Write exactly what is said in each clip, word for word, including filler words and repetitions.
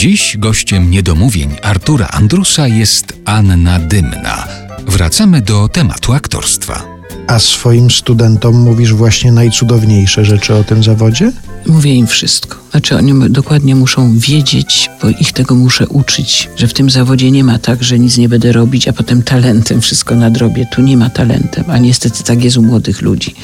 Dziś gościem niedomówień Artura Andrusa jest Anna Dymna. Wracamy do tematu aktorstwa. A swoim studentom mówisz właśnie najcudowniejsze rzeczy o tym zawodzie? Mówię im wszystko. Znaczy oni dokładnie muszą wiedzieć, bo ich tego muszę uczyć, że w tym zawodzie nie ma tak, że nic nie będę robić, a potem talentem wszystko nadrobię. Tu nie ma talentem, a niestety tak jest u młodych ludzi.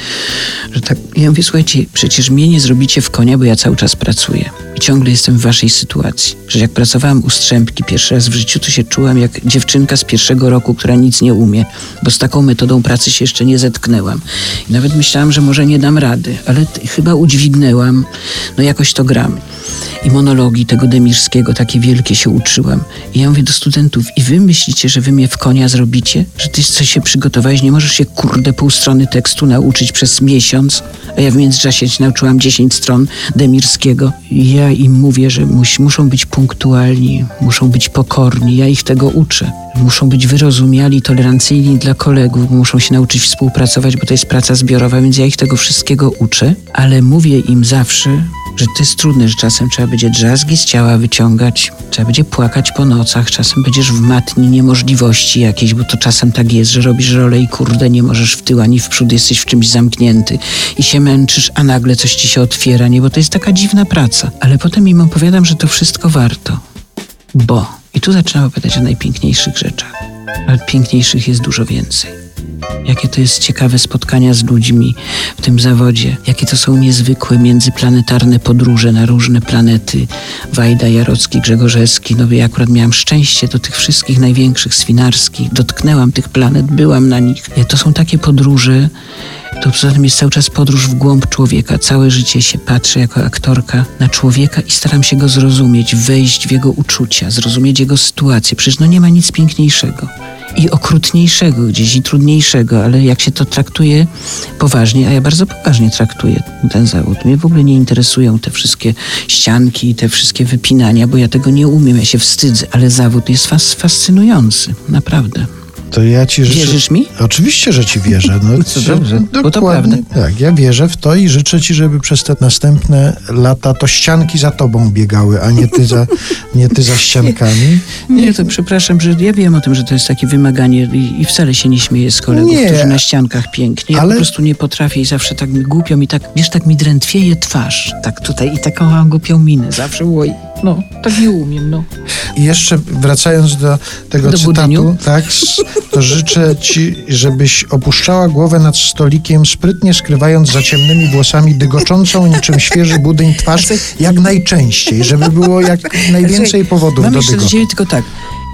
Że tak, ja mówię, słuchajcie, przecież mnie nie zrobicie w konia, bo ja cały czas pracuję. I ciągle jestem w waszej sytuacji. Że jak pracowałam u Strzępki pierwszy raz w życiu, to się czułam jak dziewczynka z pierwszego roku, która nic nie umie, bo z taką metodą pracy się jeszcze nie zetknęłam. I nawet myślałam, że może nie dam rady, ale chyba udźwignęłam, no jakoś to gramy. I monologi tego Demirskiego, takie wielkie, się uczyłam. I ja mówię do studentów, i wy myślicie, że wy mnie w konia zrobicie? Że ty coś się przygotowałeś, nie możesz się kurde pół strony tekstu nauczyć przez miesiąc, a ja w międzyczasie nauczyłam dziesięć stron Demirskiego. I ja im mówię, że mus, muszą być punktualni, muszą być pokorni, ja ich tego uczę. Muszą być wyrozumiali, tolerancyjni dla kolegów, muszą się nauczyć współpracować, bo to jest praca zbiorowa, więc ja ich tego wszystkiego uczę, ale mówię im zawsze, że to jest trudne, że czasem trzeba będzie drzazgi z ciała wyciągać, trzeba będzie płakać po nocach, czasem będziesz w matni niemożliwości jakiejś, bo to czasem tak jest, że robisz rolę i kurde, nie możesz w tył ani w przód, jesteś w czymś zamknięty i się męczysz, a nagle coś ci się otwiera, nie, bo to jest taka dziwna praca. Ale potem im opowiadam, że to wszystko warto, bo... I tu zaczynam opowiadać o najpiękniejszych rzeczach, ale piękniejszych jest dużo więcej. Jakie to jest ciekawe spotkania z ludźmi w tym zawodzie. Jakie to są niezwykłe międzyplanetarne podróże na różne planety. Wajda, Jarocki, Grzegorzewski. No ja akurat miałam szczęście do tych wszystkich największych, Swinarskich. Dotknęłam tych planet, byłam na nich. To są takie podróże, to poza tym jest cały czas podróż w głąb człowieka. Całe życie się patrzę jako aktorka na człowieka i staram się go zrozumieć, wejść w jego uczucia, zrozumieć jego sytuację. Przecież no nie ma nic piękniejszego. I okrutniejszego gdzieś, i trudniejszego, ale jak się to traktuje poważnie, a ja bardzo poważnie traktuję ten zawód. Mnie w ogóle nie interesują te wszystkie ścianki i te wszystkie wypinania, bo ja tego nie umiem, ja się wstydzę, ale zawód jest fas- fascynujący, naprawdę. To ja ci życzę... Wierzysz mi? Oczywiście, że ci wierzę. No, to dobrze, dokładnie, bo to prawda. Tak, ja wierzę w to i życzę ci, żeby przez te następne lata to ścianki za tobą biegały, a nie ty za, nie ty za ściankami. Nie, nie, to przepraszam, że ja wiem o tym, że to jest takie wymaganie i, i wcale się nie śmieję z kolegów, nie, którzy na ściankach pięknie. Ja ale... po prostu nie potrafię i zawsze tak mi głupio mi tak, wiesz, tak mi drętwieje twarz. Tak tutaj i taką mam głupią minę. Zawsze było i... No, tak nie umiem, no. I jeszcze wracając do tego do cytatu, budyniu. Tak, to życzę ci, żebyś opuszczała głowę nad stolikiem, sprytnie skrywając za ciemnymi włosami dygoczącą niczym świeży budyń twarz, jak najczęściej, żeby było jak najwięcej powodów mam do dygoty. Mam jeszcze tylko tak,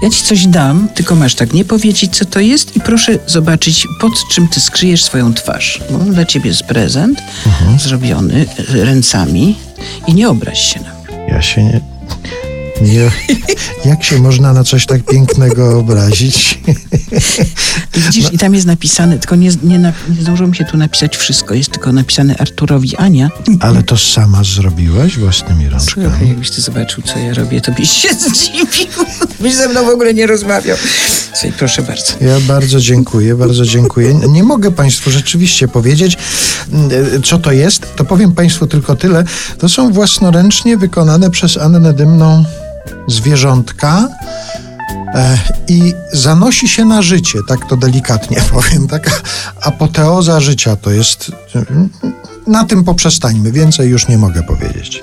ja ci coś dam, tylko masz tak nie powiedzieć, co to jest i proszę zobaczyć, pod czym ty skryjesz swoją twarz. Bo dla ciebie jest prezent mhm. zrobiony ręcami i nie obraź się na mnie. Ja się nie... Nie, jak się można na coś tak pięknego obrazić? Widzisz, no. I tam jest napisane, tylko nie, nie, na, nie zdążyło mi się tu napisać wszystko. Jest tylko napisane Arturowi Ania. Ale to sama zrobiłaś własnymi rączkami? Słuchaj, jakbyś ty zobaczył, co ja robię, to byś się zdziwił. Byś ze mną w ogóle nie rozmawiał. Słuchaj, proszę bardzo. Ja bardzo dziękuję, bardzo dziękuję. Nie mogę państwu rzeczywiście powiedzieć, co to jest. To powiem państwu tylko tyle. To są własnoręcznie wykonane przez Annę Dymną zwierzątka e, i zanosi się na życie, tak to delikatnie powiem, taka apoteoza życia to jest, na tym poprzestańmy, więcej już nie mogę powiedzieć.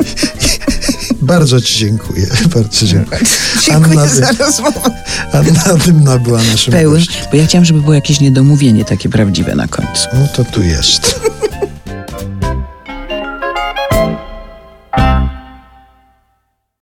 Bardzo ci dziękuję, bardzo dziękuję. Dziękuję Anna, za rozmowę. Anna Dymna była naszym gościem. Bo ja chciałam, żeby było jakieś niedomówienie takie prawdziwe na końcu. No to tu jest.